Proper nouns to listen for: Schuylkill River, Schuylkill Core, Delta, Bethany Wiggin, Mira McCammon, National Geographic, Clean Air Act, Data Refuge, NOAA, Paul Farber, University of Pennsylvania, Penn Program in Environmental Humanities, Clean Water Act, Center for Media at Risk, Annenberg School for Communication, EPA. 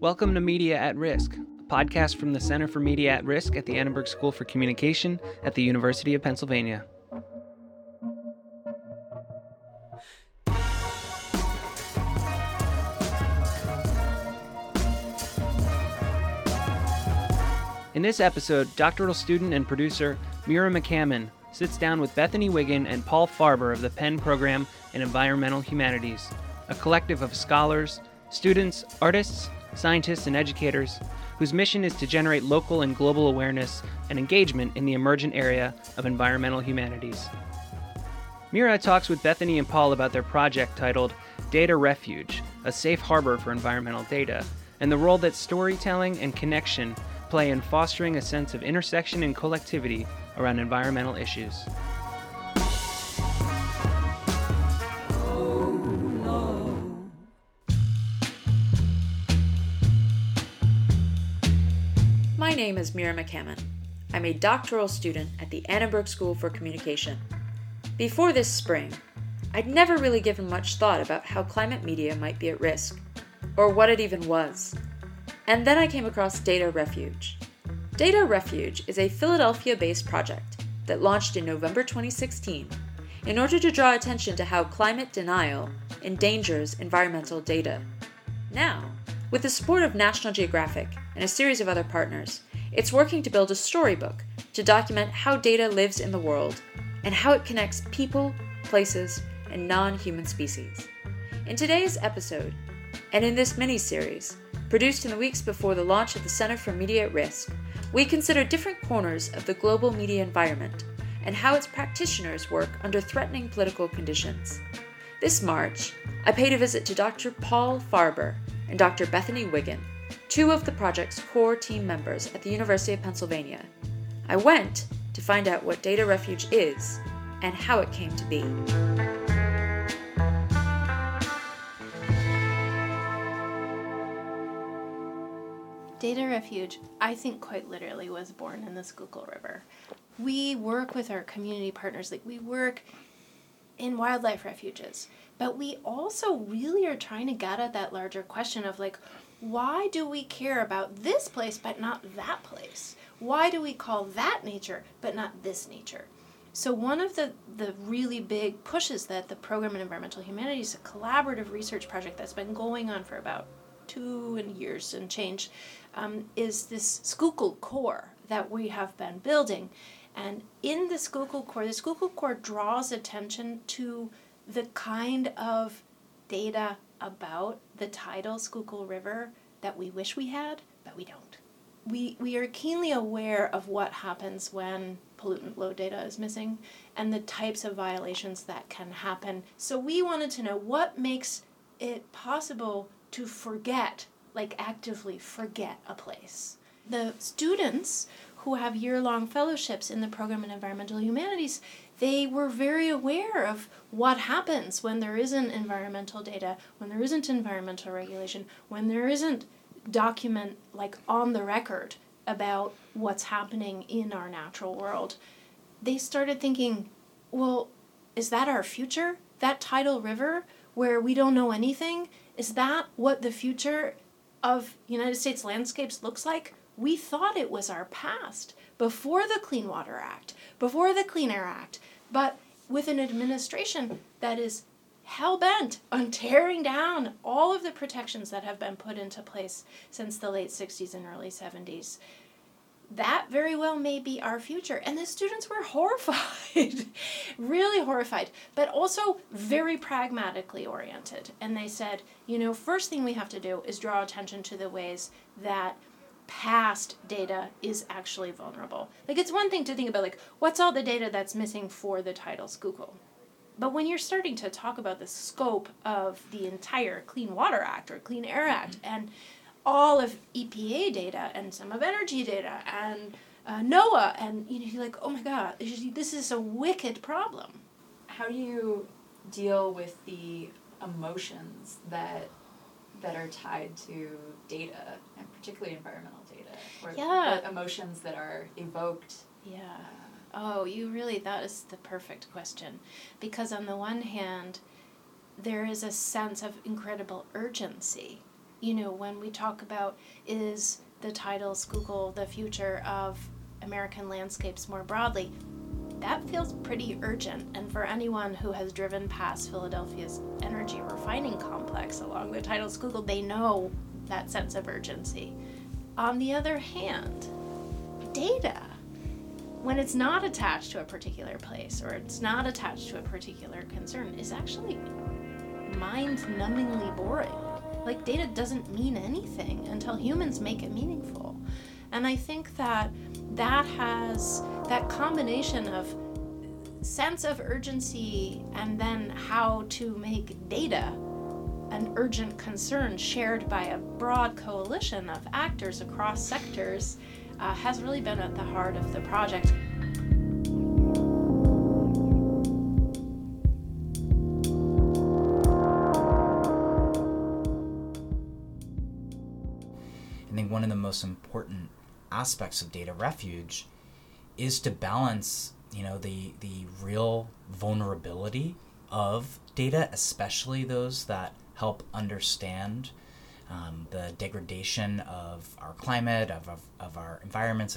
Welcome to Media at Risk, a podcast from the Center for Media at Risk at the Annenberg School for Communication at the University of Pennsylvania. In this episode, doctoral student and producer Mira McCammon sits down with Bethany Wiggin and Paul Farber of the Penn Program in Environmental Humanities, a collective of scholars, students, artists, scientists, and educators whose mission is to generate local and global awareness and engagement in the emergent area of environmental humanities. Mira talks with Bethany and Paul about their project titled Data Refuge, a safe harbor for environmental data, and the role that storytelling and connection play in fostering a sense of intersection and collectivity around environmental issues. Oh, no. My name is Mira McCammon. I'm a doctoral student at the Annenberg School for Communication. Before this spring, I'd never really given much thought about how climate media might be at risk, or what it even was. And then I came across Data Refuge. Data Refuge is a Philadelphia-based project that launched in November 2016 in order to draw attention to how climate denial endangers environmental data. Now, with the support of National Geographic and a series of other partners, it's working to build a storybook to document how data lives in the world and how it connects people, places, and non-human species. In today's episode, and in this mini-series, produced in the weeks before the launch of the Center for Media at Risk, we consider different corners of the global media environment and how its practitioners work under threatening political conditions. This March, I paid a visit to Dr. Paul Farber and Dr. Bethany Wiggin, two of the project's core team members at the University of Pennsylvania. I went to find out what Data Refuge is and how it came to be. Data Refuge, I think quite literally, was born in the Schuylkill River. We work with our community partners, like we work in wildlife refuges, but we also really are trying to get at that larger question of like, why do we care about this place but not that place? Why do we call that nature but not this nature? So one of the really big pushes that the Program in Environmental Humanities, a collaborative research project that's been going on for about 2 years and change, is this Schuylkill Core that we have been building. And in the Schuylkill Core draws attention to the kind of data about the tidal Schuylkill River that we wish we had, but we don't. We are keenly aware of what happens when pollutant load data is missing and the types of violations that can happen. So we wanted to know what makes it possible to forget, like actively forget a place. The students who have year-long fellowships in the Program in Environmental Humanities, they were very aware of what happens when there isn't environmental data, when there isn't environmental regulation, when there isn't document, like on the record, about what's happening in our natural world. They started thinking, well, is that our future? That tidal river where we don't know anything? Is that what the future of United States landscapes looks like? We thought it was our past before the Clean Water Act, before the Clean Air Act, but with an administration that is hell-bent on tearing down all of the protections that have been put into place since the late 60s and early 70s. That very well may be our future. And the students were horrified, really horrified, but also very pragmatically oriented. And they said, first thing we have to do is draw attention to the ways that past data is actually vulnerable. Like, it's one thing to think about, like, what's all the data that's missing for the tidal Schuylkill? But when you're starting to talk about the scope of the entire Clean Water Act or Clean Air Act, and all of EPA data and some of energy data and NOAA, and you're like, oh my God, this is a wicked problem. How do you deal with the emotions that are tied to data, and particularly environmental data, or the emotions that are evoked? Yeah. That is the perfect question, because on the one hand, there is a sense of incredible urgency you know, when we talk about is the title Schuylkill the future of American landscapes more broadly, that feels pretty urgent. And for anyone who has driven past Philadelphia's energy refining complex along the title Schuylkill, they know that sense of urgency. On the other hand, data, when it's not attached to a particular place or it's not attached to a particular concern, is actually mind-numbingly boring. Like, data doesn't mean anything until humans make it meaningful. And I think that that has, that combination of sense of urgency and then how to make data an urgent concern shared by a broad coalition of actors across sectors has really been at the heart of the project. I think one of the most important aspects of data refuge is to balance, you know, the real vulnerability of data, especially those that help understand the degradation of our climate, of our environments, and